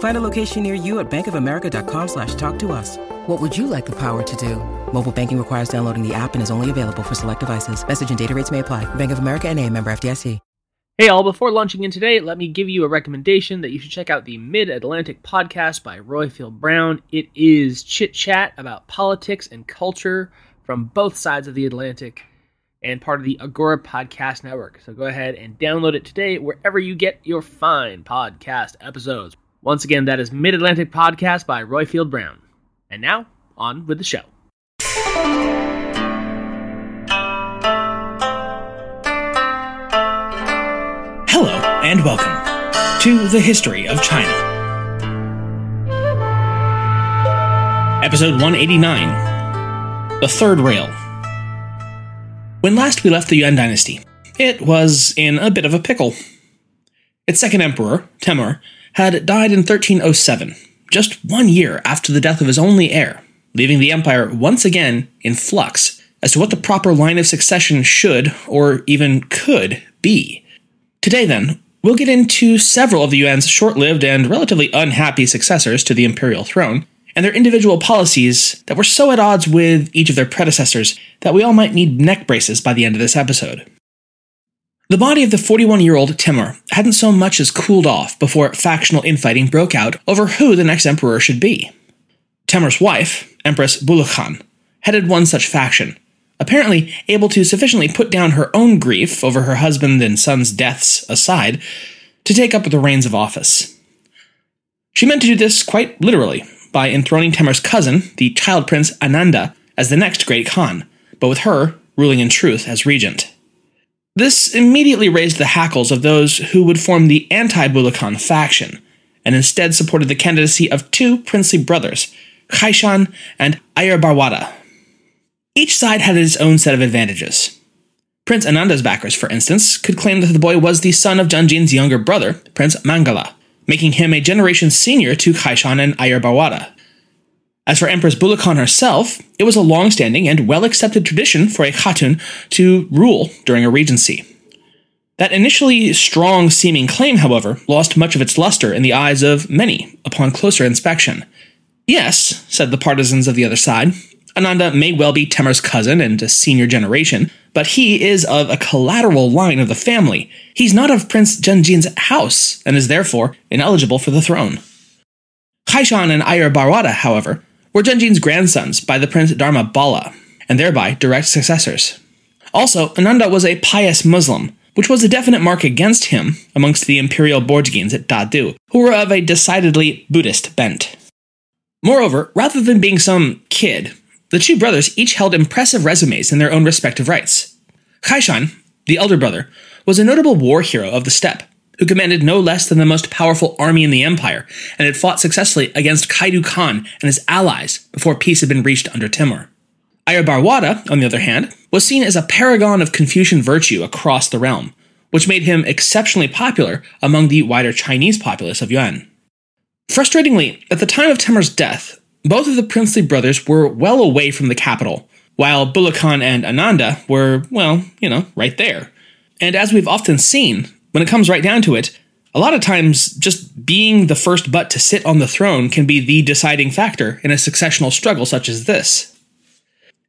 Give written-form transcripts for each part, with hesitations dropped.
Find a location near you at bankofamerica.com/talktous. What would you like the power to do? Mobile banking requires downloading the app and is only available for select devices. Message and data rates may apply. Bank of America NA, member FDIC. Hey all, before launching in today, let me give you a recommendation that you should check out the Mid-Atlantic Podcast by Roy Field-Brown. It is chit-chat about politics and culture from both sides of the Atlantic and part of the Agora Podcast Network. So go ahead and download it today wherever you get your fine podcast episodes. Once again, that is Mid-Atlantic Podcast by Roy Field-Brown. And now, on with the show. Hello, and welcome to the History of China. Episode 189, The Third Rail. When last we left the Yuan Dynasty, it was in a bit of a pickle. Its second emperor, Temur, had died in 1307, just 1 year after the death of his only heir, leaving the empire once again in flux as to what the proper line of succession should, or even could, be. Today, then, we'll get into several of the Yuan's short-lived and relatively unhappy successors to the imperial throne, and their individual policies that were so at odds with each of their predecessors that we all might need neck braces by the end of this episode. The body of the 41-year-old Temur hadn't so much as cooled off before factional infighting broke out over who the next emperor should be. Temur's wife, Empress Bulukhan, headed one such faction, apparently able to sufficiently put down her own grief over her husband and son's deaths aside to take up the reins of office. She meant to do this quite literally by enthroning Temur's cousin, the child prince Ananda, as the next great Khan, but with her ruling in truth as regent. This immediately raised the hackles of those who would form the anti-Bulukhan faction, and instead supported the candidacy of two princely brothers, Khaishan and Ayurbarwada. Each side had its own set of advantages. Prince Ananda's backers, for instance, could claim that the boy was the son of Janjin's younger brother, Prince Mangala, making him a generation senior to Khaishan and Ayurbarwada. As for Empress Bulukhan herself, it was a long-standing and well-accepted tradition for a Khatun to rule during a regency. That initially strong-seeming claim, however, lost much of its luster in the eyes of many upon closer inspection. Yes, said the partisans of the other side, Ananda may well be Temur's cousin and a senior generation, but he is of a collateral line of the family. He's not of Prince Janjin's house and is therefore ineligible for the throne. Khaishan and Ayurbarwada, however, were Janjin's grandsons by the Prince Dharma Bala, and thereby direct successors. Also, Ananda was a pious Muslim, which was a definite mark against him amongst the imperial Borjigins at Dadu, who were of a decidedly Buddhist bent. Moreover, rather than being some kid, the two brothers each held impressive resumes in their own respective rights. Khaishan, the elder brother, was a notable war hero of the steppe, who commanded no less than the most powerful army in the empire, and had fought successfully against Kaidu Khan and his allies before peace had been reached under Temur. Ayurbarwada, on the other hand, was seen as a paragon of Confucian virtue across the realm, which made him exceptionally popular among the wider Chinese populace of Yuan. Frustratingly, at the time of Temur's death, both of the princely brothers were well away from the capital, while Bulukhan and Ananda were, right there. And as we've often seen, when it comes right down to it, a lot of times just being the first butt to sit on the throne can be the deciding factor in a successional struggle such as this.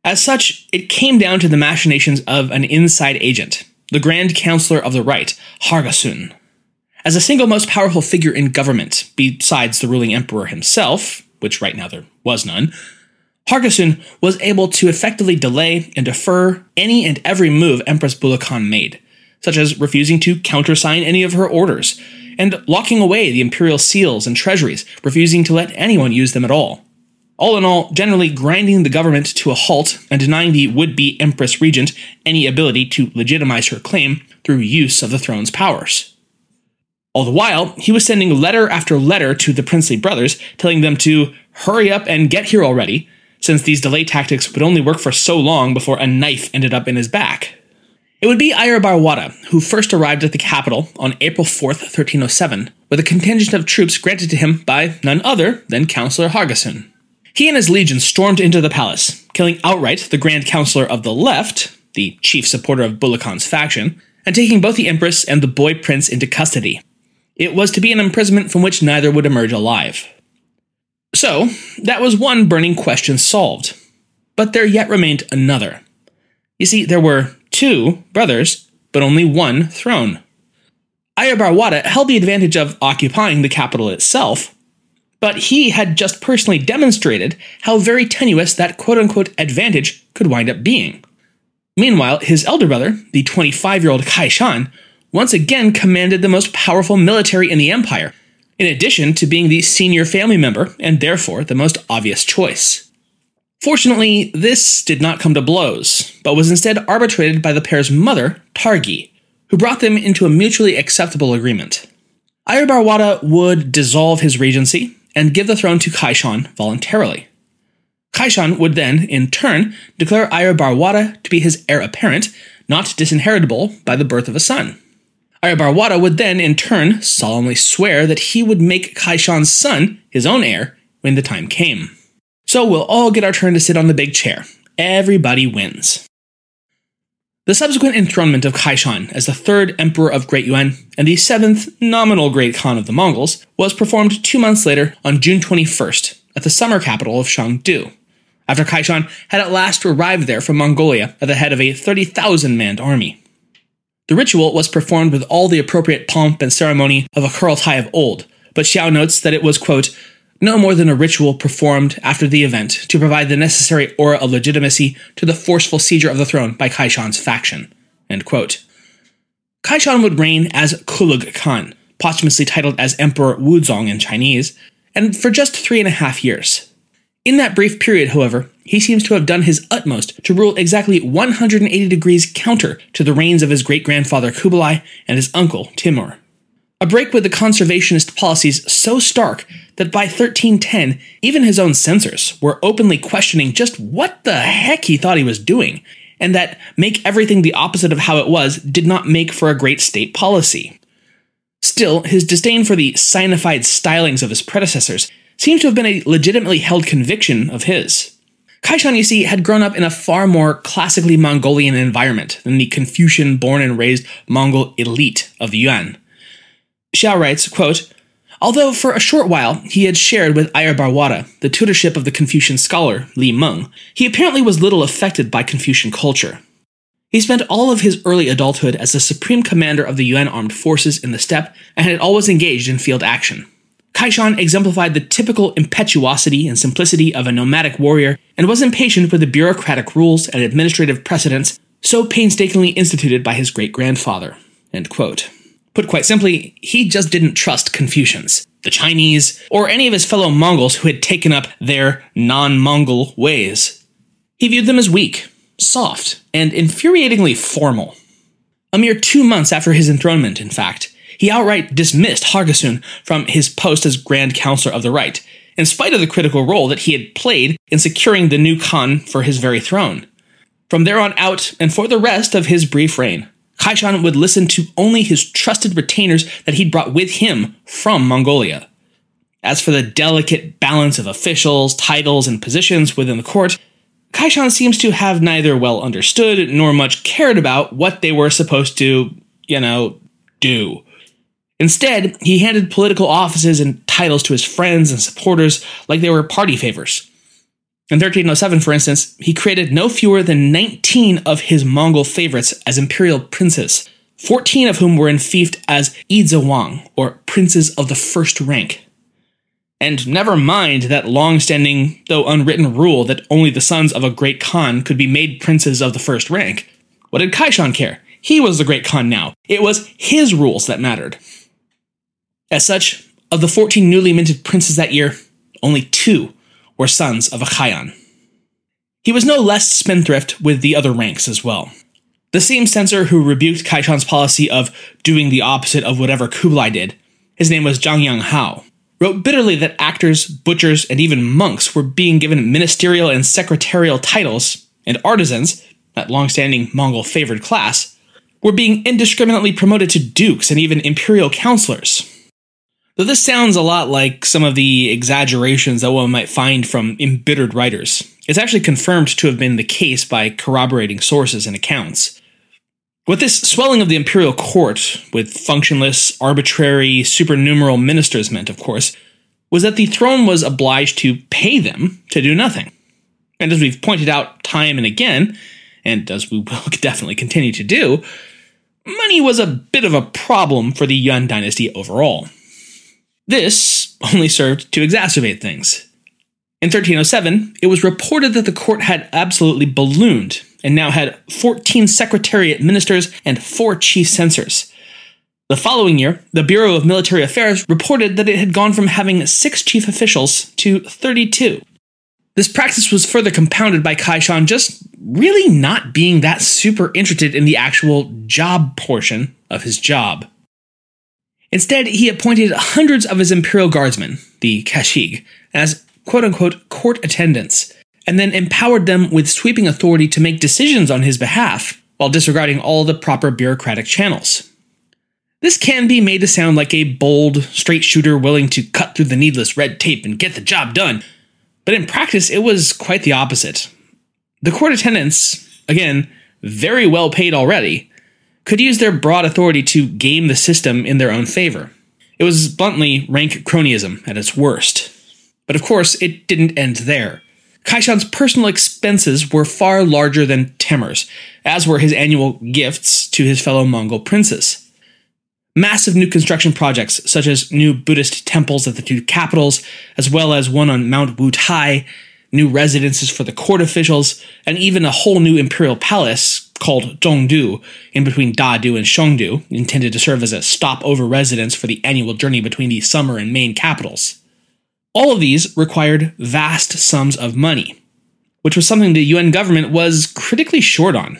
As such, it came down to the machinations of an inside agent, the Grand Counselor of the Right, Harghasun. As a single most powerful figure in government, besides the ruling emperor himself, which right now there was none, Harghasun was able to effectively delay and defer any and every move Empress Bulukhan made, such as refusing to countersign any of her orders, and locking away the imperial seals and treasuries, refusing to let anyone use them at all. All in all, generally grinding the government to a halt and denying the would-be Empress Regent any ability to legitimize her claim through use of the throne's powers. All the while, he was sending letter after letter to the princely brothers, telling them to hurry up and get here already, since these delay tactics would only work for so long before a knife ended up in his back. It would be Ayurbarwada who first arrived at the capital on April 4th, 1307, with a contingent of troops granted to him by none other than Councillor Harghasun. He and his legion stormed into the palace, killing outright the Grand Councillor of the Left, the chief supporter of Bulukhan's faction, and taking both the Empress and the boy prince into custody. It was to be an imprisonment from which neither would emerge alive. So, that was one burning question solved. But there yet remained another. You see, there were two brothers, but only one throne. Ayurbarwada held the advantage of occupying the capital itself, but he had just personally demonstrated how very tenuous that quote-unquote advantage could wind up being. Meanwhile, his elder brother, the 25-year-old Khaishan, once again commanded the most powerful military in the empire, in addition to being the senior family member and therefore the most obvious choice. Fortunately, this did not come to blows, but was instead arbitrated by the pair's mother, Targi, who brought them into a mutually acceptable agreement. Ayurbarwada would dissolve his regency and give the throne to Khaishan voluntarily. Khaishan would then, in turn, declare Ayurbarwada to be his heir apparent, not disinheritable by the birth of a son. Ayurbarwada would then, in turn, solemnly swear that he would make Kaishan's son his own heir when the time came. So we'll all get our turn to sit on the big chair. Everybody wins. The subsequent enthronement of Khaishan as the third emperor of Great Yuan and the seventh nominal Great Khan of the Mongols was performed 2 months later on June 21st at the summer capital of Shangdu, after Khaishan had at last arrived there from Mongolia at the head of a 30,000-man army. The ritual was performed with all the appropriate pomp and ceremony of a Kurultai of old, but Xiao notes that it was, quote, no more than a ritual performed after the event to provide the necessary aura of legitimacy to the forceful seizure of the throne by Kaishan's faction, end quote. Khaishan would reign as Külüg Khaghan, posthumously titled as Emperor Wuzong in Chinese, and for just 3.5 years. In that brief period, however, he seems to have done his utmost to rule exactly 180 degrees counter to the reigns of his great-grandfather Kublai and his uncle Temur. A break with the conservationist policies so stark that by 1310, even his own censors were openly questioning just what the heck he thought he was doing, and that make everything the opposite of how it was did not make for a great state policy. Still, his disdain for the Sinified stylings of his predecessors seems to have been a legitimately held conviction of his. Khaishan, you see, had grown up in a far more classically Mongolian environment than the Confucian-born and raised Mongol elite of the Yuan. Xiao writes, quote, although for a short while he had shared with Ayurbarwada the tutorship of the Confucian scholar Li Meng, he apparently was little affected by Confucian culture. He spent all of his early adulthood as the supreme commander of the Yuan armed forces in the steppe and had always engaged in field action. Khaishan exemplified the typical impetuosity and simplicity of a nomadic warrior and was impatient with the bureaucratic rules and administrative precedents so painstakingly instituted by his great-grandfather, end quote. Put quite simply, he just didn't trust Confucians, the Chinese, or any of his fellow Mongols who had taken up their non-Mongol ways. He viewed them as weak, soft, and infuriatingly formal. A mere 2 months after his enthronement, in fact, he outright dismissed Harghasun from his post as Grand Counselor of the Right, in spite of the critical role that he had played in securing the new Khan for his very throne. From there on out, and for the rest of his brief reign, Khaishan would listen to only his trusted retainers that he'd brought with him from Mongolia. As for the delicate balance of officials, titles, and positions within the court, Khaishan seems to have neither well understood nor much cared about what they were supposed to, do. Instead, he handed political offices and titles to his friends and supporters like they were party favors. In 1307, for instance, he created no fewer than 19 of his Mongol favorites as imperial princes, 14 of whom were enfeoffed as Idzawang, or princes of the first rank. And never mind that long-standing, though unwritten rule that only the sons of a great Khan could be made princes of the first rank. What did Khaishan care? He was the great Khan now. It was his rules that mattered. As such, of the 14 newly minted princes that year, only 2 were sons of a Khayan. He was no less spendthrift with the other ranks as well. The same censor who rebuked Kaishan's policy of doing the opposite of whatever Kublai did, his name was Zhang Yang Hao, wrote bitterly that actors, butchers, and even monks were being given ministerial and secretarial titles, and artisans, that long-standing Mongol-favored class, were being indiscriminately promoted to dukes and even imperial counselors. Though this sounds a lot like some of the exaggerations that one might find from embittered writers, it's actually confirmed to have been the case by corroborating sources and accounts. With this swelling of the imperial court, with functionless, arbitrary, supernumeral ministers meant, of course, was that the throne was obliged to pay them to do nothing. And as we've pointed out time and again, and as we will definitely continue to do, money was a bit of a problem for the Yuan dynasty overall. This only served to exacerbate things. In 1307, it was reported that the court had absolutely ballooned, and now had 14 secretariat ministers and 4 chief censors. The following year, the Bureau of Military Affairs reported that it had gone from having 6 chief officials to 32. This practice was further compounded by Khaishan just really not being that super interested in the actual job portion of his job. Instead, he appointed hundreds of his imperial guardsmen, the Kashig, as quote-unquote court attendants, and then empowered them with sweeping authority to make decisions on his behalf, while disregarding all the proper bureaucratic channels. This can be made to sound like a bold, straight shooter willing to cut through the needless red tape and get the job done, but in practice it was quite the opposite. The court attendants, again, very well paid already, could use their broad authority to game the system in their own favor. It was bluntly rank cronyism at its worst. But of course, it didn't end there. Kaishan's personal expenses were far larger than Temur's, as were his annual gifts to his fellow Mongol princes. Massive new construction projects, such as new Buddhist temples at the two capitals, as well as one on Mount Wutai, new residences for the court officials, and even a whole new imperial palace called Zhongdu, in between Dadu and Shangdu, intended to serve as a stopover residence for the annual journey between the summer and main capitals. All of these required vast sums of money, which was something the Yuan government was critically short on.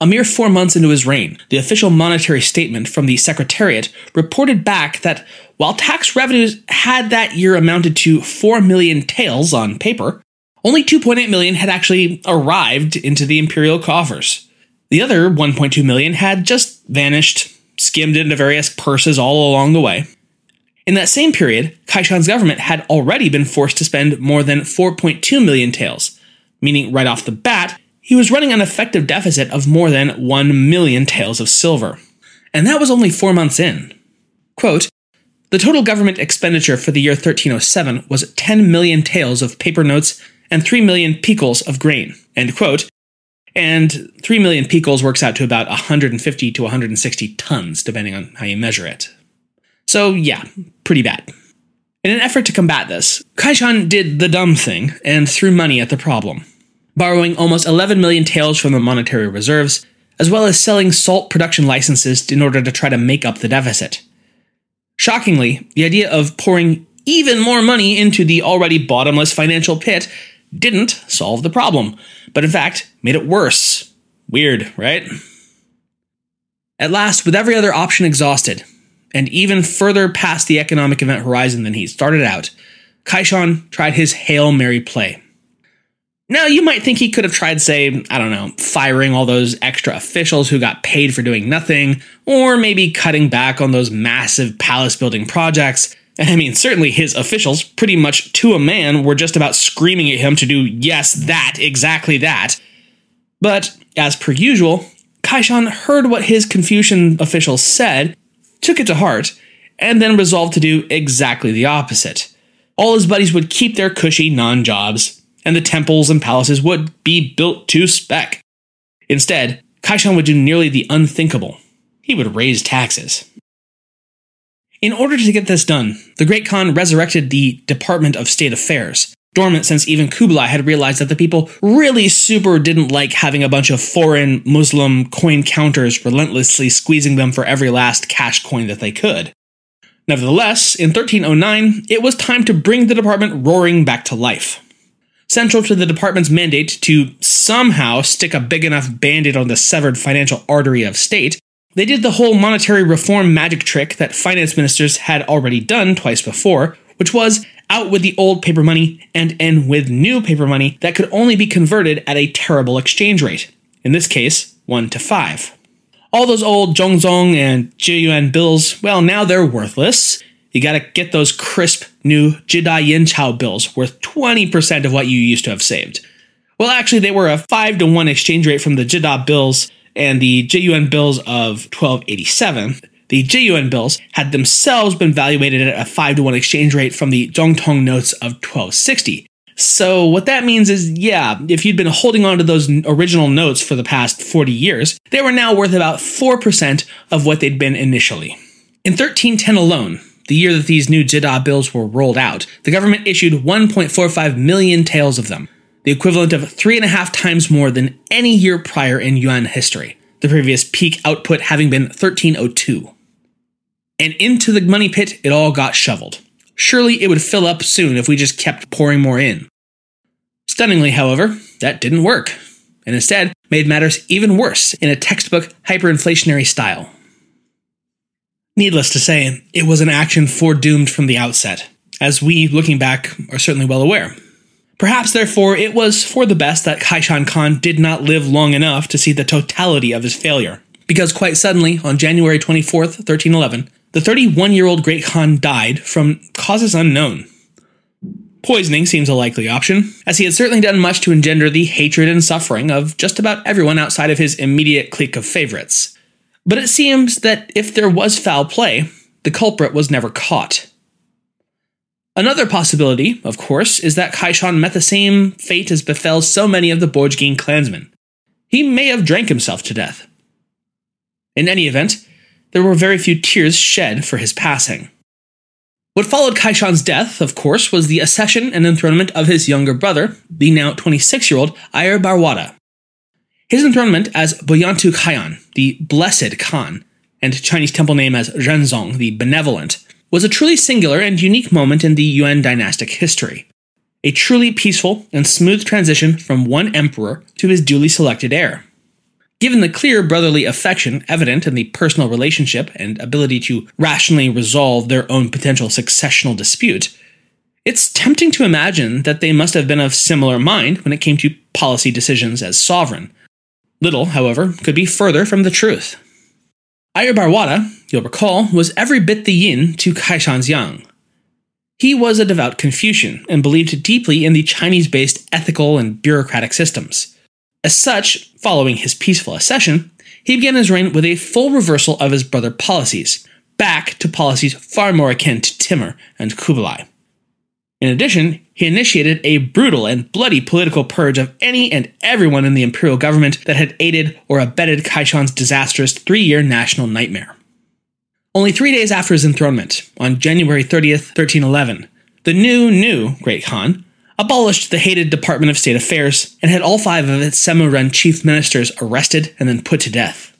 A mere 4 months into his reign, the official monetary statement from the Secretariat reported back that while tax revenues had that year amounted to 4 million taels on paper, only 2.8 million had actually arrived into the imperial coffers. The other 1.2 million had just vanished, skimmed into various purses all along the way. In that same period, Kaishan's government had already been forced to spend more than 4.2 million taels, meaning right off the bat, he was running an effective deficit of more than 1 million taels of silver. And that was only 4 months in. Quote, "The total government expenditure for the year 1307 was 10 million taels of paper notes and 3 million picals of grain," end quote, and 3 million picals works out to about 150 to 160 tons, depending on how you measure it. So yeah, pretty bad. In an effort to combat this, Khaishan did the dumb thing and threw money at the problem, borrowing almost 11 million taels from the monetary reserves, as well as selling salt production licenses in order to try to make up the deficit. Shockingly, the idea of pouring even more money into the already bottomless financial pit didn't solve the problem, but in fact made it worse. Weird, right? At last, with every other option exhausted, and even further past the economic event horizon than he started out, Khaishan tried his Hail Mary play. Now, you might think he could have tried, say, I don't know, firing all those extra officials who got paid for doing nothing, or maybe cutting back on those massive palace-building projects. And I mean, certainly his officials, pretty much to a man, were just about screaming at him to do yes, that, exactly that. But, as per usual, Khaishan heard what his Confucian officials said, took it to heart, and then resolved to do exactly the opposite. All his buddies would keep their cushy non-jobs, and the temples and palaces would be built to spec. Instead, Khaishan would do nearly the unthinkable. He would raise taxes. In order to get this done, the Great Khan resurrected the Department of State Affairs, dormant since even Kublai had realized that the people really super didn't like having a bunch of foreign Muslim coin counters relentlessly squeezing them for every last cash coin that they could. Nevertheless, in 1309, it was time to bring the department roaring back to life. Central to the department's mandate to somehow stick a big enough band-aid on the severed financial artery of state, they did the whole monetary reform magic trick that finance ministers had already done twice before, which was out with the old paper money and in with new paper money that could only be converted at a terrible exchange rate, in this case, 1 to 5. All those old Zhongzong and Zhiyuan bills, well, now they're worthless. You gotta get those crisp new Jida Yinchao bills worth 20% of what you used to have saved. Well, actually, they were a 5-to-1 exchange rate from the Jida bills and the Zhiyuan bills of 1287. The Zhiyuan bills had themselves been valuated at a 5-to-1 exchange rate from the Zhongtong notes of 1260. So what that means is, yeah, if you'd been holding on to those original notes for the past 40 years, they were now worth about 4% of what they'd been initially. In 1310 alone, the year that these new Jida bills were rolled out, the government issued 1.45 million taels of them, the equivalent of 3.5 times more than any year prior in yuan history, the previous peak output having been 1302. And into the money pit it all got shoveled. Surely it would fill up soon if we just kept pouring more in. Stunningly, however, that didn't work, and instead made matters even worse in a textbook hyperinflationary style. Needless to say, it was an action foredoomed from the outset, as we, looking back, are certainly well aware. Perhaps, therefore, it was for the best that Khaishan Khan did not live long enough to see the totality of his failure, because quite suddenly, on January 24th, 1311, the 31-year-old Great Khan died from causes unknown. Poisoning seems a likely option, as he had certainly done much to engender the hatred and suffering of just about everyone outside of his immediate clique of favorites. But it seems that if there was foul play, the culprit was never caught. Another possibility, of course, is that Khaishan met the same fate as befell so many of the Borjigin clansmen. He may have drank himself to death. In any event, there were very few tears shed for his passing. What followed Khaishan's death, of course, was the accession and enthronement of his younger brother, the now 26-year-old Ayurbarwada. His enthronement as Boyantu Khayan, the Blessed Khan, and Chinese temple name as Renzong, the Benevolent, was a truly singular and unique moment in the Yuan dynastic history. A truly peaceful and smooth transition from one emperor to his duly selected heir. Given the clear brotherly affection evident in the personal relationship and ability to rationally resolve their own potential successional dispute, it's tempting to imagine that they must have been of similar mind when it came to policy decisions as sovereign. Little, however, could be further from the truth. Ayurbarwada, you'll recall, was every bit the yin to Khaishan's yang. He was a devout Confucian and believed deeply in the Chinese-based ethical and bureaucratic systems. As such, following his peaceful accession, he began his reign with a full reversal of his brother policies, back to policies far more akin to Timur and Kublai. In addition, he initiated a brutal and bloody political purge of any and everyone in the imperial government that had aided or abetted Khaishan's disastrous 3-year national nightmare. Only 3 days after his enthronement, on January 30th, 1311, the new Great Khan abolished the hated Department of State Affairs and had all 5 of its Semerun chief ministers arrested and then put to death.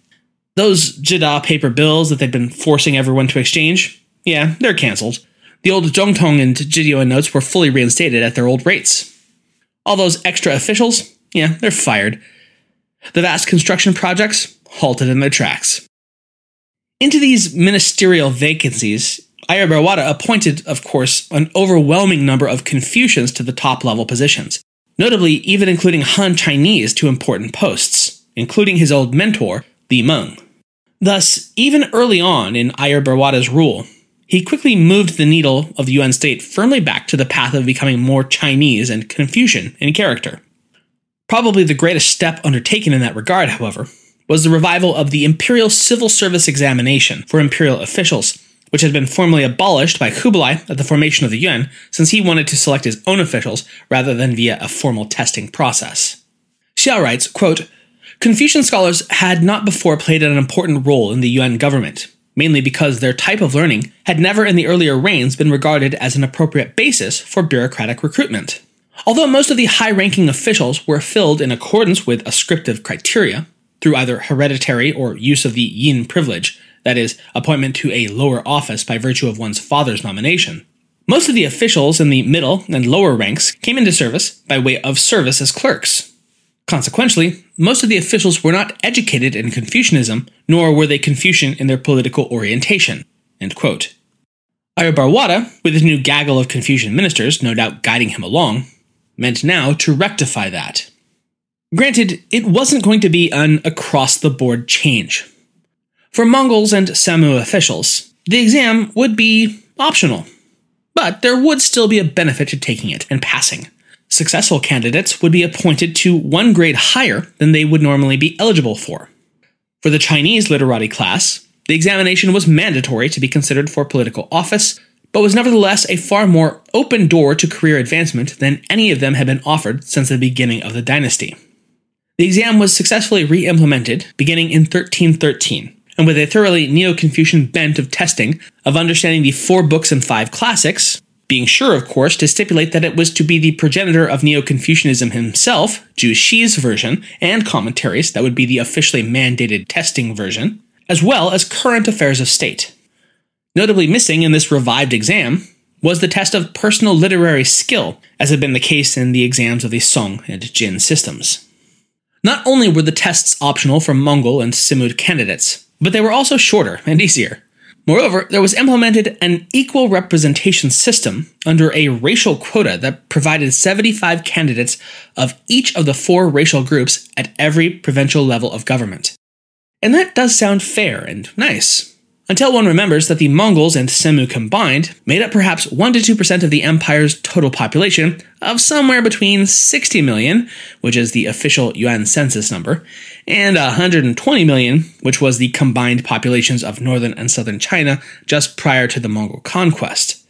Those Jida paper bills that they'd been forcing everyone to exchange? Yeah, they're cancelled. The old Zhongtong and Jiyuan notes were fully reinstated at their old rates. All those extra officials? Yeah, they're fired. The vast construction projects? Halted in their tracks. Into these ministerial vacancies, Ayurbarwada appointed, of course, an overwhelming number of Confucians to the top-level positions, notably even including Han Chinese to important posts, including his old mentor, Li Meng. Thus, even early on in Ayurbarwada's rule, he quickly moved the needle of the Yuan state firmly back to the path of becoming more Chinese and Confucian in character. Probably the greatest step undertaken in that regard, however, was the revival of the Imperial Civil Service Examination for imperial officials, which had been formally abolished by Kublai at the formation of the Yuan, since he wanted to select his own officials rather than via a formal testing process. Xiao writes, quote, Confucian scholars had not before played an important role in the Yuan government, mainly because their type of learning had never in the earlier reigns been regarded as an appropriate basis for bureaucratic recruitment. Although most of the high-ranking officials were filled in accordance with ascriptive criteria, through either hereditary or use of the yin privilege, that is, appointment to a lower office by virtue of one's father's nomination, most of the officials in the middle and lower ranks came into service by way of service as clerks. Consequently, most of the officials were not educated in Confucianism, nor were they Confucian in their political orientation. End quote. Ayurbarwada, with his new gaggle of Confucian ministers, no doubt guiding him along, meant now to rectify that. Granted, it wasn't going to be an across-the-board change. For Mongols and Samu officials, the exam would be optional, but there would still be a benefit to taking it and passing. Successful candidates would be appointed to one grade higher than they would normally be eligible for. For the Chinese literati class, the examination was mandatory to be considered for political office, but was nevertheless a far more open door to career advancement than any of them had been offered since the beginning of the dynasty. The exam was successfully re-implemented beginning in 1313, and with a thoroughly Neo-Confucian bent of testing, of understanding the 4 books and 5 classics, being sure, of course, to stipulate that it was to be the progenitor of Neo-Confucianism himself, Zhu Xi's version, and commentaries that would be the officially mandated testing version, as well as current affairs of state. Notably missing in this revived exam was the test of personal literary skill, as had been the case in the exams of the Song and Jin systems. Not only were the tests optional for Mongol and Simud candidates, but they were also shorter and easier. Moreover, there was implemented an equal representation system under a racial quota that provided 75 candidates of each of the 4 racial groups at every provincial level of government. And that does sound fair and nice, until one remembers that the Mongols and Semu combined made up perhaps 1-2% of the empire's total population of somewhere between 60 million, which is the official Yuan census number, and 120 million, which was the combined populations of northern and southern China just prior to the Mongol conquest.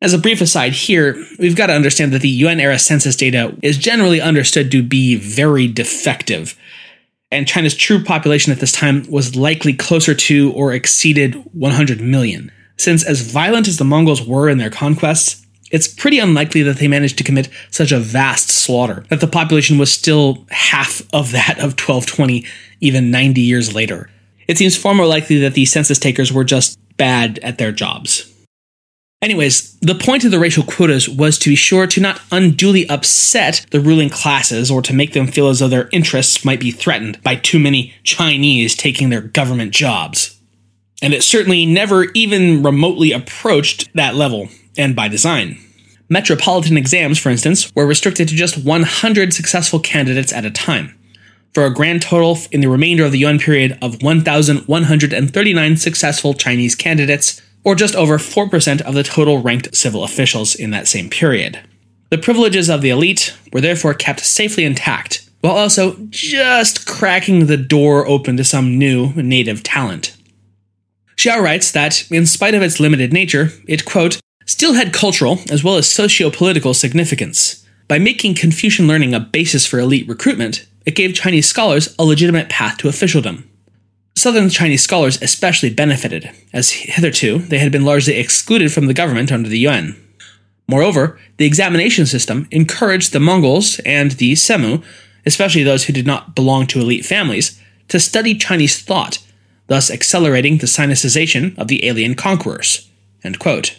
As a brief aside here, we've got to understand that the Yuan-era census data is generally understood to be very defective, and China's true population at this time was likely closer to or exceeded 100 million. Since as violent as the Mongols were in their conquests, it's pretty unlikely that they managed to commit such a vast slaughter that the population was still half of that of 1220, even 90 years later. It seems far more likely that the census takers were just bad at their jobs. Anyways, the point of the racial quotas was to be sure to not unduly upset the ruling classes or to make them feel as though their interests might be threatened by too many Chinese taking their government jobs. And it certainly never even remotely approached that level, and by design. Metropolitan exams, for instance, were restricted to just 100 successful candidates at a time, for a grand total in the remainder of the Yuan period of 1,139 successful Chinese candidates, or just over 4% of the total ranked civil officials in that same period. The privileges of the elite were therefore kept safely intact, while also just cracking the door open to some new, native talent. Xiao writes that, in spite of its limited nature, it, quote, still had cultural as well as socio-political significance. By making Confucian learning a basis for elite recruitment, it gave Chinese scholars a legitimate path to officialdom. Southern Chinese scholars especially benefited, as hitherto they had been largely excluded from the government under the Yuan. Moreover, the examination system encouraged the Mongols and the Semu, especially those who did not belong to elite families, to study Chinese thought, thus accelerating the Sinicization of the alien conquerors. End quote.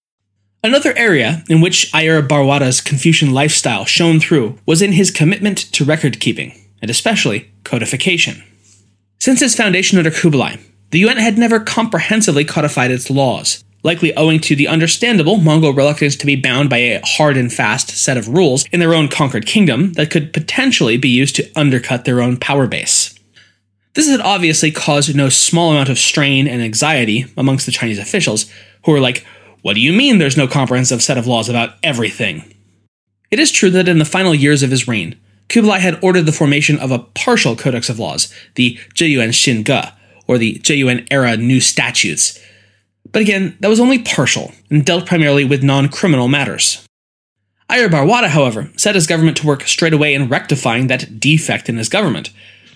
Another area in which Ayurbarwada's Confucian lifestyle shone through was in his commitment to record-keeping, and especially codification. Since his foundation under Kublai, the Yuan had never comprehensively codified its laws, likely owing to the understandable Mongol reluctance to be bound by a hard and fast set of rules in their own conquered kingdom that could potentially be used to undercut their own power base. This had obviously caused no small amount of strain and anxiety amongst the Chinese officials, who were like, what do you mean there's no comprehensive set of laws about everything? It is true that in the final years of his reign, Kublai had ordered the formation of a partial codex of laws, the Zhiyuan Shinge, or the Zhiyuan-era new statutes. But again, that was only partial, and dealt primarily with non-criminal matters. Ayurbarwada, however, set his government to work straight away in rectifying that defect in his government,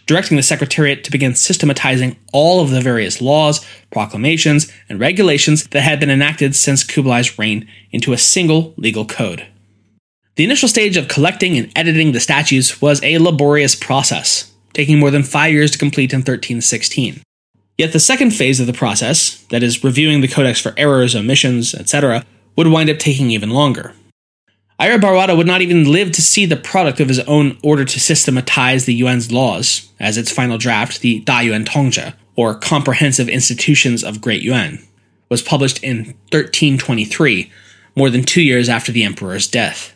directing the Secretariat to begin systematizing all of the various laws, proclamations, and regulations that had been enacted since Kublai's reign into a single legal code. The initial stage of collecting and editing the statutes was a laborious process, taking more than 5 years to complete in 1316. Yet the second phase of the process, that is, reviewing the codex for errors, omissions, etc., would wind up taking even longer. Ayurbarwada would not even live to see the product of his own order to systematize the Yuan's laws, as its final draft, the Da Yuan Tongzhi, or Comprehensive Institutions of Great Yuan, was published in 1323, more than 2 years after the emperor's death.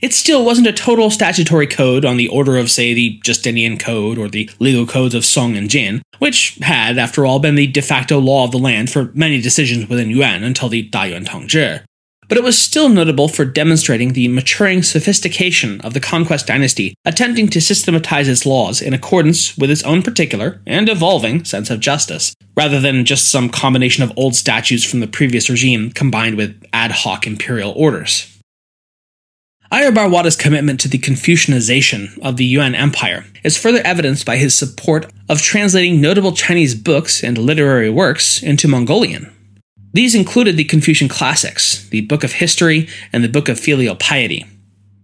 It still wasn't a total statutory code on the order of, say, the Justinian Code or the legal codes of Song and Jin, which had, after all, been the de facto law of the land for many decisions within Yuan until the Da Yuan Tongzhi. But it was still notable for demonstrating the maturing sophistication of the conquest dynasty, attempting to systematize its laws in accordance with its own particular and evolving sense of justice, rather than just some combination of old statutes from the previous regime combined with ad hoc imperial orders. Ayurbarwada's commitment to the Confucianization of the Yuan Empire is further evidenced by his support of translating notable Chinese books and literary works into Mongolian. These included the Confucian classics, the Book of History, and the Book of Filial Piety.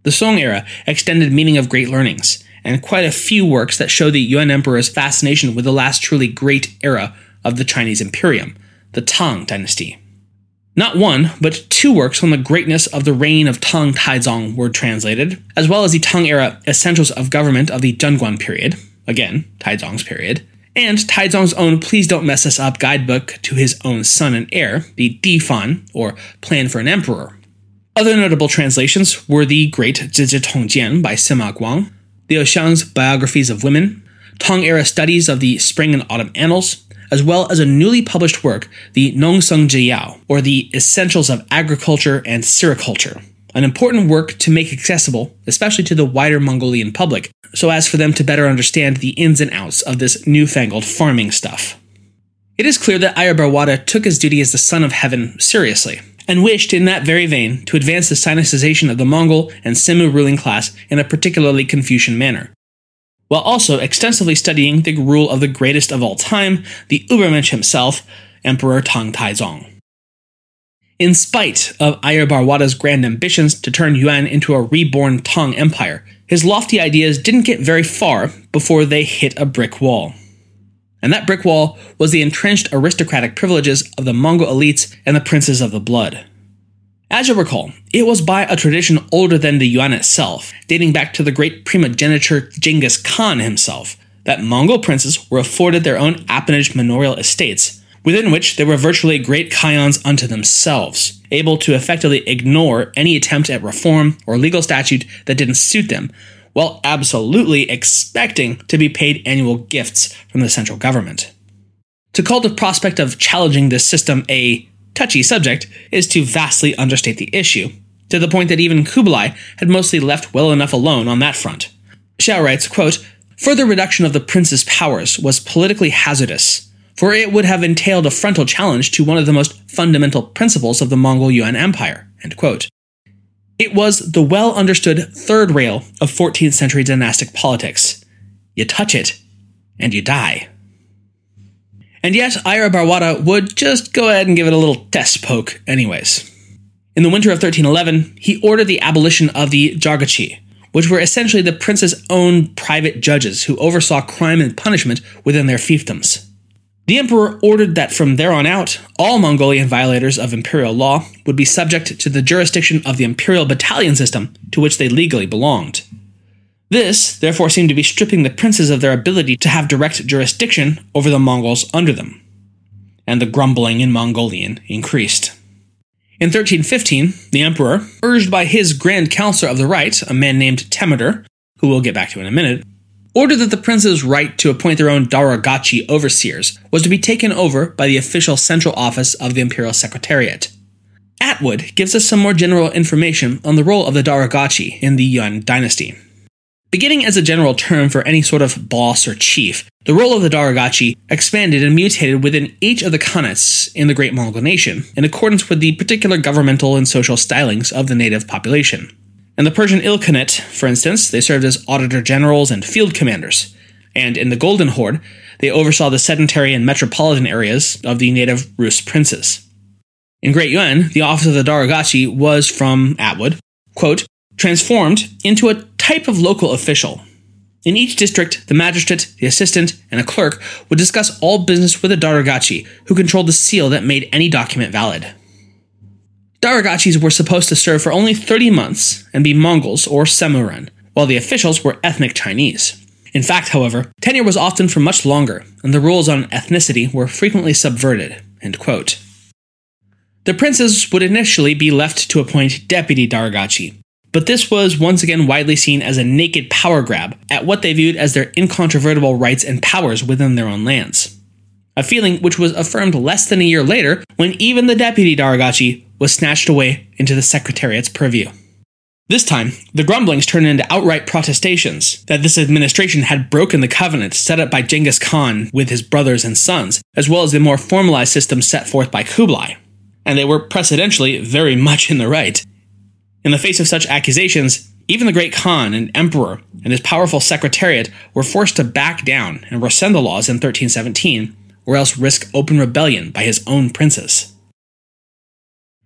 The Song era extended meaning of great learnings, and quite a few works that show the Yuan Emperor's fascination with the last truly great era of the Chinese Imperium, the Tang Dynasty. Not one, but two works on the greatness of the reign of Tang Taizong were translated, as well as the Tang era Essentials of Government of the Zhengguan period, again, Taizong's period, and Taizong's own Please Don't Mess Us Up guidebook to his own son and heir, the Difan, or Plan for an Emperor. Other notable translations were the Great Zhizhi Tongjian by Sima Guang, Liu Xiang's Biographies of Women, Tang-era studies of the Spring and Autumn Annals, as well as a newly published work, the Nongseng Jiyao, or the Essentials of Agriculture and Sericulture, an important work to make accessible, especially to the wider Mongolian public, so as for them to better understand the ins and outs of this newfangled farming stuff. It is clear that Ayurbarwada took his duty as the son of heaven seriously, and wished in that very vein to advance the Sinicization of the Mongol and Semu ruling class in a particularly Confucian manner, while also extensively studying the rule of the greatest of all time, the Übermensch himself, Emperor Tang Taizong. In spite of Ayurbarwada's grand ambitions to turn Yuan into a reborn Tang Empire, his lofty ideas didn't get very far before they hit a brick wall. And that brick wall was the entrenched aristocratic privileges of the Mongol elites and the princes of the blood. As you'll recall, it was by a tradition older than the Yuan itself, dating back to the great primogeniture Genghis Khan himself, that Mongol princes were afforded their own appanage manorial estates, within which they were virtually great khayans unto themselves, able to effectively ignore any attempt at reform or legal statute that didn't suit them, while absolutely expecting to be paid annual gifts from the central government. To call the prospect of challenging this system a touchy subject is to vastly understate the issue, to the point that even Kublai had mostly left well enough alone on that front. Xiao writes, quote, "Further reduction of the prince's powers was politically hazardous, for it would have entailed a frontal challenge to one of the most fundamental principles of the Mongol Yuan Empire." End quote. It was the well-understood third rail of 14th century dynastic politics. You touch it, and you die. And yet, Ayurbarwada would just go ahead and give it a little test poke anyways. In the winter of 1311, he ordered the abolition of the Darugachi, which were essentially the prince's own private judges who oversaw crime and punishment within their fiefdoms. The emperor ordered that from there on out, all Mongolian violators of imperial law would be subject to the jurisdiction of the imperial battalion system to which they legally belonged. This, therefore, seemed to be stripping the princes of their ability to have direct jurisdiction over the Mongols under them. And the grumbling in Mongolian increased. In 1315, the emperor, urged by his grand counselor of the right, a man named Temüder, who we'll get back to in a minute, ordered that the prince's right to appoint their own Darugachi overseers was to be taken over by the official central office of the imperial secretariat. Atwood gives us some more general information on the role of the Darugachi in the Yuan dynasty. Beginning as a general term for any sort of boss or chief, the role of the Darugachi expanded and mutated within each of the khanates in the Great Mongol Nation in accordance with the particular governmental and social stylings of the native population. In the Persian Ilkhanate, for instance, they served as auditor generals and field commanders. and in the Golden Horde, they oversaw the sedentary and metropolitan areas of the native Rus princes. In Great Yuan, the office of the Darugachi was, from Atwood, quote, transformed into a type of local official. In each district, the magistrate, the assistant, and a clerk would discuss all business with the Darugachi, who controlled the seal that made any document valid. Darugachis were supposed to serve for only 30 months and be Mongols or Semuran, while the officials were ethnic Chinese. In fact, however, tenure was often for much longer, and the rules on ethnicity were frequently subverted. End quote. The princes would initially be left to appoint deputy Darugachi, but this was once again widely seen as a naked power grab at what they viewed as their incontrovertible rights and powers within their own lands. A feeling which was affirmed less than a year later when even the deputy Darugachi was snatched away into the Secretariat's purview. This time, the grumblings turned into outright protestations that this administration had broken the covenant set up by Genghis Khan with his brothers and sons, as well as the more formalized system set forth by Kublai, and they were precedentially very much in the right. In the face of such accusations, even the great Khan and emperor and his powerful secretariat were forced to back down and rescind the laws in 1317, or else risk open rebellion by his own princes.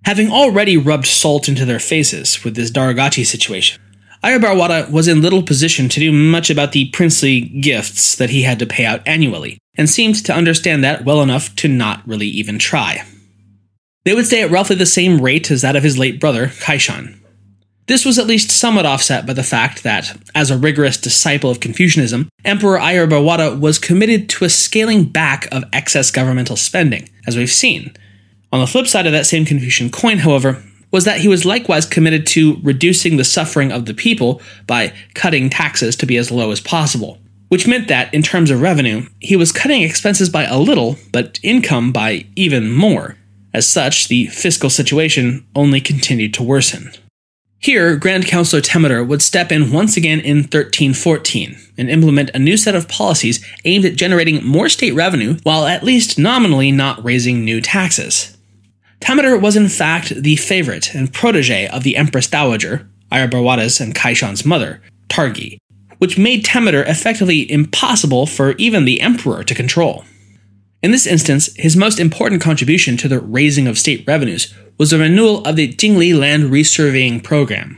Having already rubbed salt into their faces with this Darugachi situation, Ayurbarwada was in little position to do much about the princely gifts that he had to pay out annually, and seemed to understand that well enough to not really even try. They would stay at roughly the same rate as that of his late brother, Khaishan. This was at least somewhat offset by the fact that, as a rigorous disciple of Confucianism, Emperor Ayurbarwada was committed to a scaling back of excess governmental spending, as we've seen. On the flip side of that same Confucian coin, however, was that he was likewise committed to reducing the suffering of the people by cutting taxes to be as low as possible, which meant that, in terms of revenue, he was cutting expenses by a little, but income by even more. As such, the fiscal situation only continued to worsen. Here, Grand Councilor Temüder would step in once again in 1314 and implement a new set of policies aimed at generating more state revenue while at least nominally not raising new taxes. Temüder was in fact the favorite and protege of the Empress Dowager, Ayurbarwada's and Kaishan's mother, Targi, which made Temüder effectively impossible for even the emperor to control. In this instance, his most important contribution to the raising of state revenues was the renewal of the Jingli land resurveying program.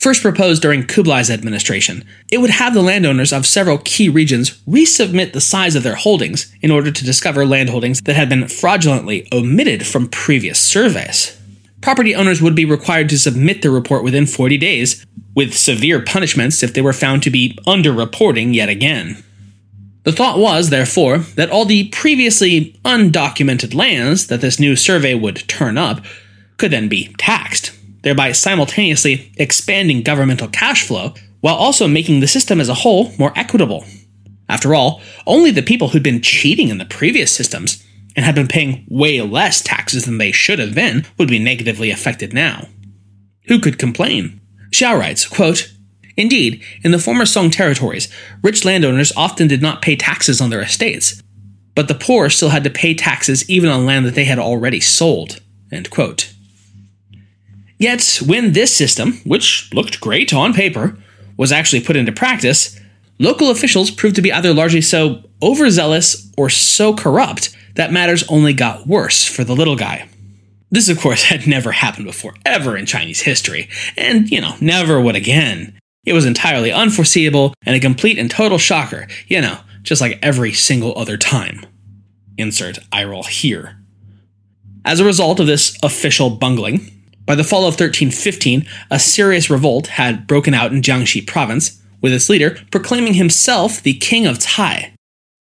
First proposed during Kublai's administration, it would have the landowners of several key regions resubmit the size of their holdings in order to discover landholdings that had been fraudulently omitted from previous surveys. Property owners would be required to submit their report within 40 days, with severe punishments if they were found to be underreporting yet again. The thought was, therefore, that all the previously undocumented lands that this new survey would turn up could then be taxed, thereby simultaneously expanding governmental cash flow while also making the system as a whole more equitable. After all, only the people who'd been cheating in the previous systems and had been paying way less taxes than they should have been would be negatively affected now. Who could complain? Xiao writes, quote, indeed, in the former Song territories, rich landowners often did not pay taxes on their estates, but the poor still had to pay taxes even on land that they had already sold. End quote. Yet, when this system, which looked great on paper, was actually put into practice, local officials proved to be either largely so overzealous or so corrupt that matters only got worse for the little guy. This, of course, had never happened before, ever in Chinese history, and, never would again. It was entirely unforeseeable and a complete and total shocker, just like every single other time. Insert eyeroll here. As a result of this official bungling, by the fall of 1315, a serious revolt had broken out in Jiangxi province, with its leader proclaiming himself the king of Tai.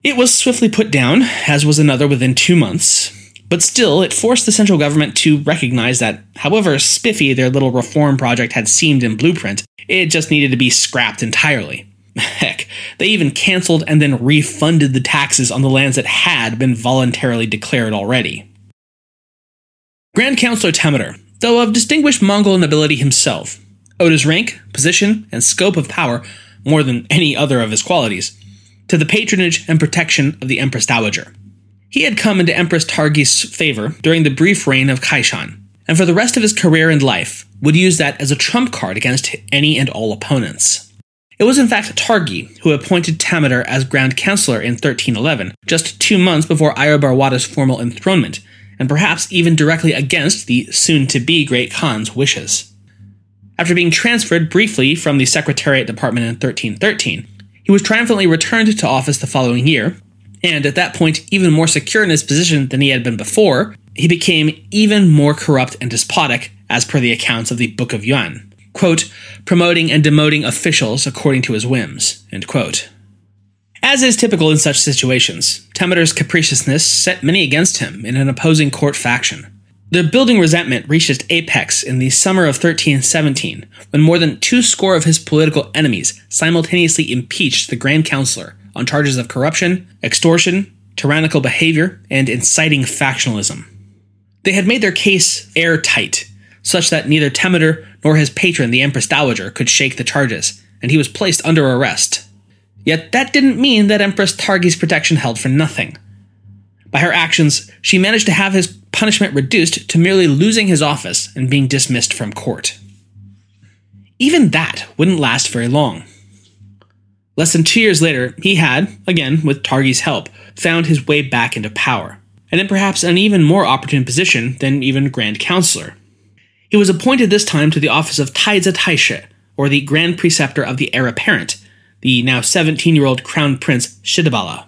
It was swiftly put down, as was another within 2 months, but still it forced the central government to recognize that, however spiffy their little reform project had seemed in blueprint, it just needed to be scrapped entirely. Heck, they even canceled and then refunded the taxes on the lands that had been voluntarily declared already. Grand Councilor Temüder, though of distinguished Mongol nobility himself, owed his rank, position, and scope of power, more than any other of his qualities, to the patronage and protection of the Empress Dowager. He had come into Empress Targi's favor during the brief reign of Khaishan, and for the rest of his career and life, would use that as a trump card against any and all opponents. It was in fact Targi who appointed Temüder as Grand Chancellor in 1311, just 2 months before Ayurbarwada's formal enthronement, and perhaps even directly against the soon-to-be Great Khan's wishes. After being transferred briefly from the Secretariat Department in 1313, he was triumphantly returned to office the following year, and at that point even more secure in his position than he had been before, he became even more corrupt and despotic, as per the accounts of the Book of Yuan, quote, promoting and demoting officials according to his whims, end quote. As is typical in such situations, Temüder's capriciousness set many against him in an opposing court faction. Their building resentment reached its apex in the summer of 1317, when more than 200 of his political enemies simultaneously impeached the Grand Chancellor on charges of corruption, extortion, tyrannical behavior, and inciting factionalism. They had made their case airtight, such that neither Temüder nor his patron, the Empress Dowager, could shake the charges, and he was placed under arrest. Yet that didn't mean that Empress Targi's protection held for nothing. By her actions, she managed to have his punishment reduced to merely losing his office and being dismissed from court. Even that wouldn't last very long. Less than 2 years later, he had, again with Targi's help, found his way back into power, and in perhaps an even more opportune position than even Grand Counselor. He was appointed this time to the office of Taiza Taishe, or the Grand Preceptor of the Heir Apparent, the now 17-year-old Crown Prince Shidebala.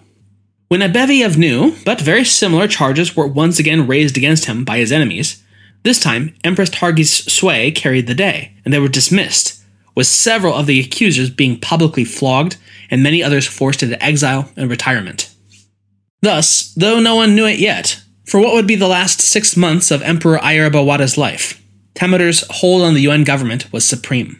When a bevy of new, but very similar charges were once again raised against him by his enemies, this time Empress Targi's sway carried the day, and they were dismissed, with several of the accusers being publicly flogged and many others forced into exile and retirement. Thus, though no one knew it yet, for what would be the last 6 months of Emperor Ayurbarwada's life, Temüder's hold on the Yuan government was supreme.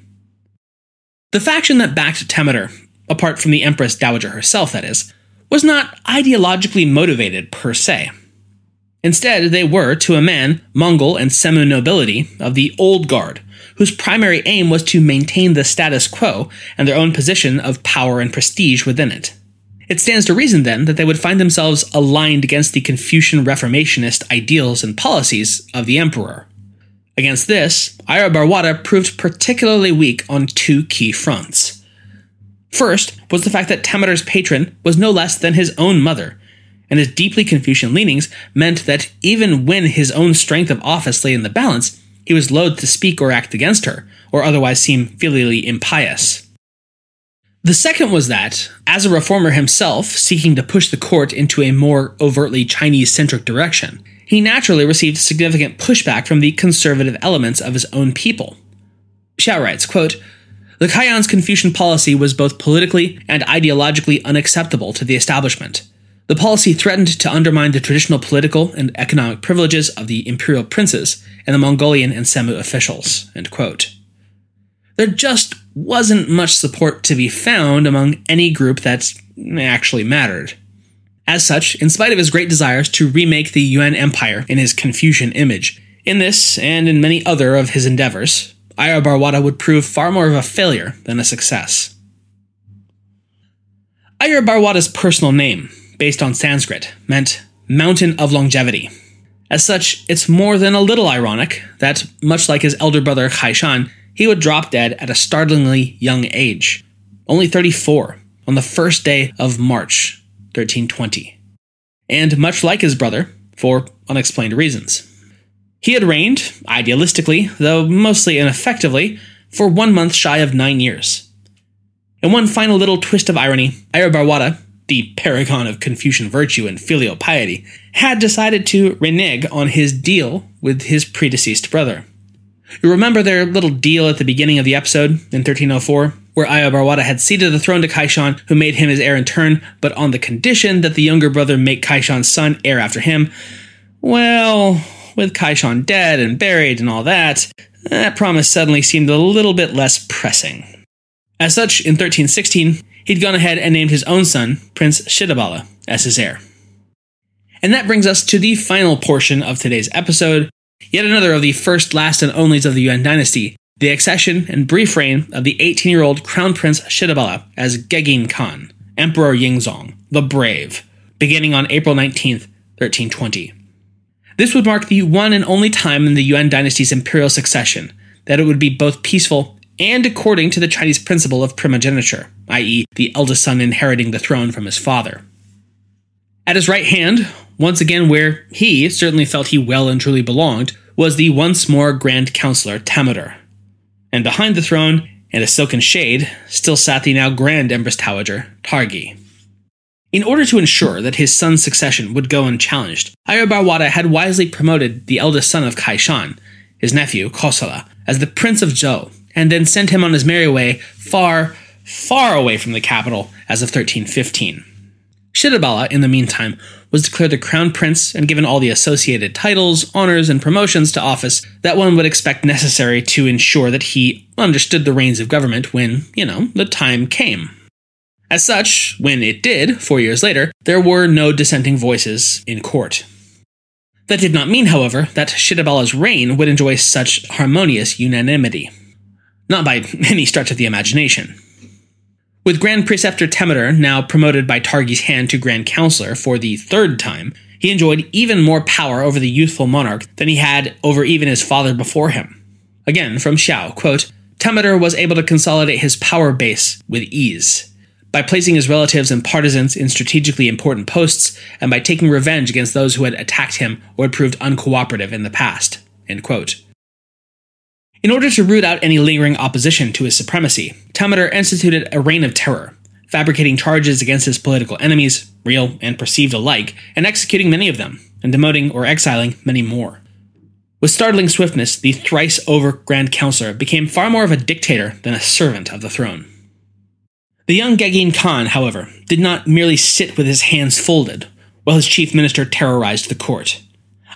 The faction that backed Temüder, apart from the Empress Dowager herself, that is, was not ideologically motivated per se. Instead, they were, to a man, Mongol and semi-nobility of the Old Guard, whose primary aim was to maintain the status quo and their own position of power and prestige within it. It stands to reason, then, that they would find themselves aligned against the Confucian Reformationist ideals and policies of the emperor. Against this, Ayurbarwada proved particularly weak on two key fronts. First was the fact that Temüder's patron was no less than his own mother, and his deeply Confucian leanings meant that even when his own strength of office lay in the balance, he was loath to speak or act against her, or otherwise seem filially impious. The second was that, as a reformer himself seeking to push the court into a more overtly Chinese-centric direction, he naturally received significant pushback from the conservative elements of his own people. Xiao writes, quote, the Khaishan's Confucian policy was both politically and ideologically unacceptable to the establishment. The policy threatened to undermine the traditional political and economic privileges of the imperial princes and the Mongolian and Semu officials, end quote. There just wasn't much support to be found among any group that actually mattered. As such, in spite of his great desires to remake the Yuan Empire in his Confucian image, in this and in many other of his endeavors, Ayurbarwada would prove far more of a failure than a success. Ayurbarwada's personal name, based on Sanskrit, meant Mountain of Longevity. As such, it's more than a little ironic that, much like his elder brother Khaishan, he would drop dead at a startlingly young age, only 34, on the first day of March, 1320. And much like his brother, for unexplained reasons. He had reigned, idealistically, though mostly ineffectively, for 1 month shy of 9 years. In one final little twist of irony, Ayurbarwada, the paragon of Confucian virtue and filial piety, had decided to renege on his deal with his predeceased brother. You remember their little deal at the beginning of the episode, in 1304, where Ayurbarwada had ceded the throne to Khaishan, who made him his heir in turn, but on the condition that the younger brother make Kaishan's son heir after him? Well, with Khaishan dead and buried and all that, that promise suddenly seemed a little bit less pressing. As such, in 1316, he'd gone ahead and named his own son, Prince Shidebala, as his heir. And that brings us to the final portion of today's episode, yet another of the first, last, and onlys of the Yuan Dynasty, the accession and brief reign of the 18-year-old Crown Prince Shidebala as Gegin Khan, Emperor Yingzong, the Brave, beginning on April 19, 1320. This would mark the one and only time in the Yuan Dynasty's imperial succession that it would be both peaceful and according to the Chinese principle of primogeniture, i.e. the eldest son inheriting the throne from his father. At his right hand, once again where he certainly felt he well and truly belonged, was the once more Grand Counselor Temüder. And behind the throne, in a silken shade, still sat the now Grand Empress Dowager, Targi. In order to ensure that his son's succession would go unchallenged, Ayurbarwada had wisely promoted the eldest son of Khaishan, his nephew, Kosala, as the Prince of Zhou, and then sent him on his merry way far, far away from the capital as of 1315. Shidebala, in the meantime, was declared the crown prince and given all the associated titles, honors, and promotions to office that one would expect necessary to ensure that he understood the reins of government when, the time came. As such, when it did, 4 years later, there were no dissenting voices in court. That did not mean, however, that Shidebala's reign would enjoy such harmonious unanimity. Not by any stretch of the imagination. With Grand Preceptor Temüder now promoted by Targi's hand to Grand Counselor for the third time, he enjoyed even more power over the youthful monarch than he had over even his father before him. Again, from Xiao, quote, Temüder was able to consolidate his power base with ease, by placing his relatives and partisans in strategically important posts, and by taking revenge against those who had attacked him or had proved uncooperative in the past, end quote. In order to root out any lingering opposition to his supremacy, Temüder instituted a reign of terror, fabricating charges against his political enemies, real and perceived alike, and executing many of them, and demoting or exiling many more. With startling swiftness, the thrice-over Grand Counselor became far more of a dictator than a servant of the throne. The young Kaidu Khan, however, did not merely sit with his hands folded, while his chief minister terrorized the court.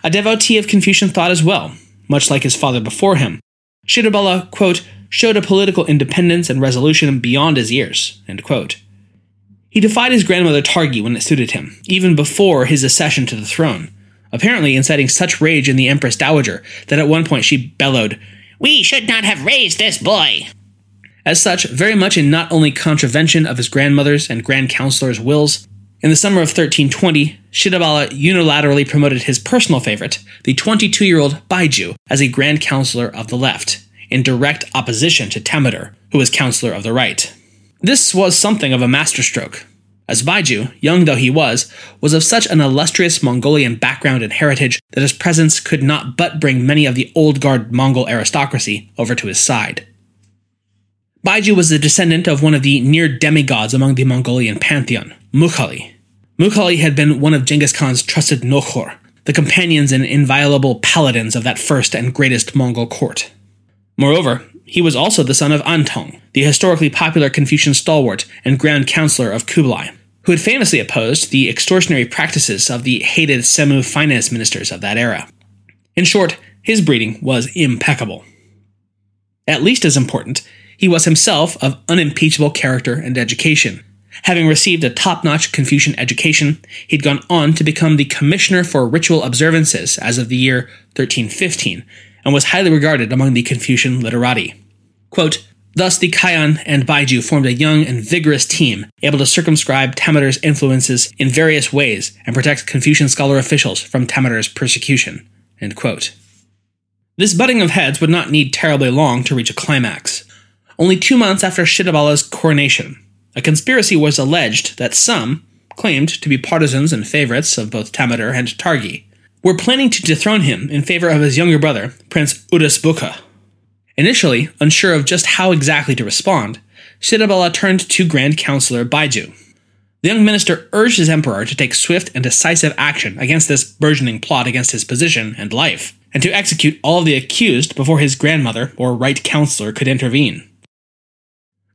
A devotee of Confucian thought as well, much like his father before him, Shidebala, quote, showed a political independence and resolution beyond his years, end quote. He defied his grandmother Targi when it suited him, even before his accession to the throne, apparently inciting such rage in the Empress Dowager that at one point she bellowed, "We should not have raised this boy!" As such, very much in not only contravention of his grandmother's and Grand Counselor's wills, in the summer of 1320, Shidebala unilaterally promoted his personal favorite, the 22-year-old Baiju, as a Grand Counselor of the Left, in direct opposition to Temüder, who was Counselor of the Right. This was something of a masterstroke, as Baiju, young though he was of such an illustrious Mongolian background and heritage that his presence could not but bring many of the old guard Mongol aristocracy over to his side. Baiju was the descendant of one of the near-demigods among the Mongolian pantheon, Mughali. Mughali had been one of Genghis Khan's trusted Nokhor, the companions and inviolable paladins of that first and greatest Mongol court. Moreover, he was also the son of Antong, the historically popular Confucian stalwart and Grand Counselor of Kublai, who had famously opposed the extortionary practices of the hated Semu finance ministers of that era. In short, his breeding was impeccable. At least as important, he was himself of unimpeachable character and education. Having received a top-notch Confucian education, he'd gone on to become the Commissioner for Ritual Observances as of the year 1315, and was highly regarded among the Confucian literati. Quote, thus the Kaiyan and Baiju formed a young and vigorous team, able to circumscribe Temüder's influences in various ways and protect Confucian scholar officials from Temüder's persecution. End quote. This butting of heads would not need terribly long to reach a climax. Only 2 months after Shidebala's coronation, a conspiracy was alleged that some, claimed to be partisans and favorites of both Temüder and Targi, were planning to dethrone him in favor of his younger brother, Prince Udasbukha. Initially, unsure of just how exactly to respond, Shidebala turned to Grand Counselor Baiju. The young minister urged his emperor to take swift and decisive action against this burgeoning plot against his position and life, and to execute all the accused before his grandmother or right counselor could intervene.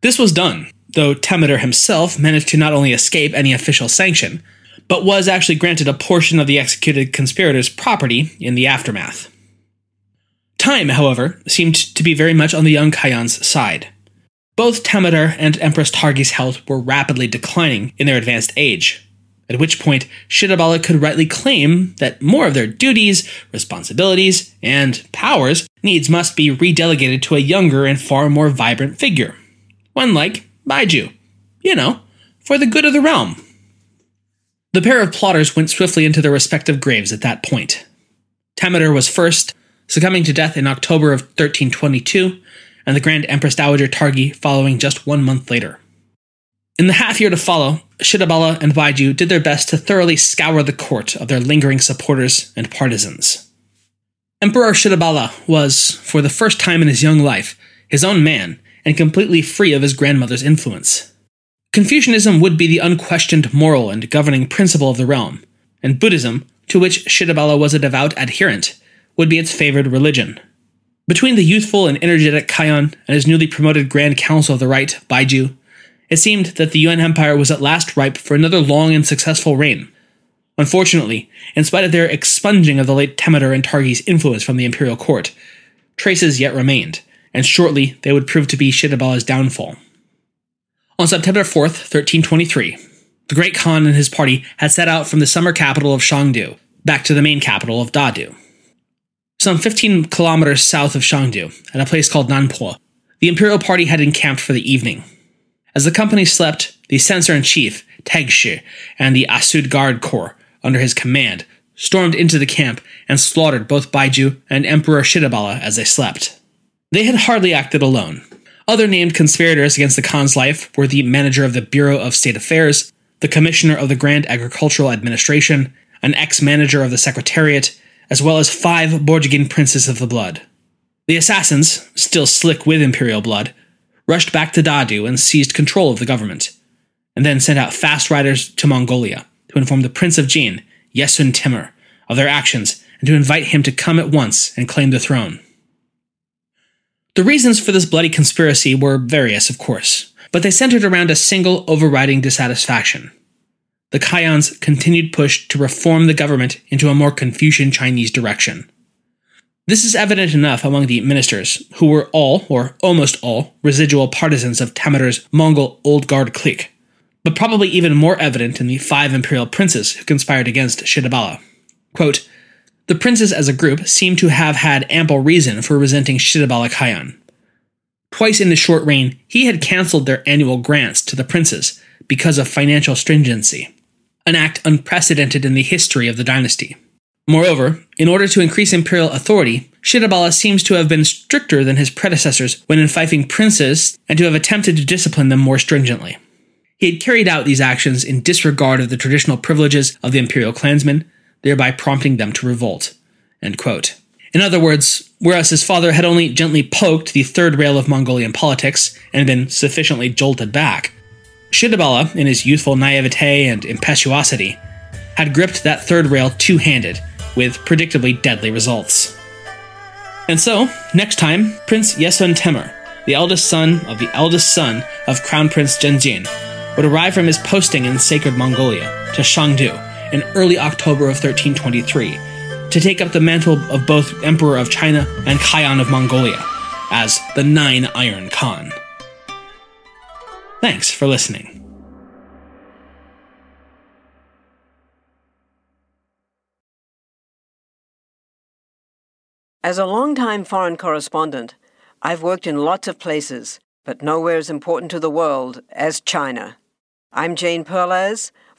This was done, though Temüder himself managed to not only escape any official sanction, but was actually granted a portion of the executed conspirators' property in the aftermath. Time, however, seemed to be very much on the young Kaiyan's side. Both Temüder and Empress Targi's health were rapidly declining in their advanced age, at which point Shidebala could rightly claim that more of their duties, responsibilities, and powers needs must be redelegated to a younger and far more vibrant figure. One like Baiju, for the good of the realm. The pair of plotters went swiftly into their respective graves at that point. Temüder was first, succumbing to death in October of 1322, and the Grand Empress Dowager Targi following just 1 month later. In the half year to follow, Shidebala and Baiju did their best to thoroughly scour the court of their lingering supporters and partisans. Emperor Shidebala was, for the first time in his young life, his own man and completely free of his grandmother's influence. Confucianism would be the unquestioned moral and governing principle of the realm, and Buddhism, to which Shidebala was a devout adherent, would be its favored religion. Between the youthful and energetic Khaishan and his newly promoted Grand Council of the Right, Baiju, it seemed that the Yuan Empire was at last ripe for another long and successful reign. Unfortunately, in spite of their expunging of the late Temüder and Targi's influence from the imperial court, traces yet remained, and shortly they would prove to be Shidebala's downfall. On September 4th, 1323, the Great Khan and his party had set out from the summer capital of Shangdu, back to the main capital of Dadu. Some 15 kilometers south of Shangdu, at a place called Nanpo, the imperial party had encamped for the evening. As the company slept, the censor-in-chief, Teg Shi, and the Asud Guard Corps, under his command, stormed into the camp and slaughtered both Baiju and Emperor Shidebala as they slept. They had hardly acted alone. Other named conspirators against the Khan's life were the manager of the Bureau of State Affairs, the commissioner of the Grand Agricultural Administration, an ex-manager of the Secretariat, as well as 5 Borjigin princes of the blood. The assassins, still slick with imperial blood, rushed back to Dadu and seized control of the government, and then sent out fast riders to Mongolia to inform the Prince of Jin, Yesun Temur, of their actions and to invite him to come at once and claim the throne. The reasons for this bloody conspiracy were various, of course, but they centered around a single overriding dissatisfaction: the Khaishan's continued push to reform the government into a more Confucian Chinese direction. This is evident enough among the ministers, who were all, or almost all, residual partisans of Temüder's Mongol Old Guard clique, but probably even more evident in the 5 imperial princes who conspired against Shidebala. Quote, "The princes as a group seem to have had ample reason for resenting Shidebala Khaishan. Twice in the short reign, he had cancelled their annual grants to the princes because of financial stringency, an act unprecedented in the history of the dynasty. Moreover, in order to increase imperial authority, Shidebala seems to have been stricter than his predecessors when enfeoffing princes and to have attempted to discipline them more stringently. He had carried out these actions in disregard of the traditional privileges of the imperial clansmen, thereby prompting them to revolt." End quote. In other words, whereas his father had only gently poked the third rail of Mongolian politics and been sufficiently jolted back, Shidebala, in his youthful naivete and impetuosity, had gripped that third rail two-handed, with predictably deadly results. And so, next time, Prince Yesun Temur, the eldest son of the eldest son of Crown Prince Zhengjin, would arrive from his posting in sacred Mongolia to Shangdu in early October of 1323 to take up the mantle of both Emperor of China and Khaishan of Mongolia as the 9 Iron Khan. Thanks for listening. As a longtime foreign correspondent, I've worked in lots of places, but nowhere as important to the world as China. I'm Jane Perlez,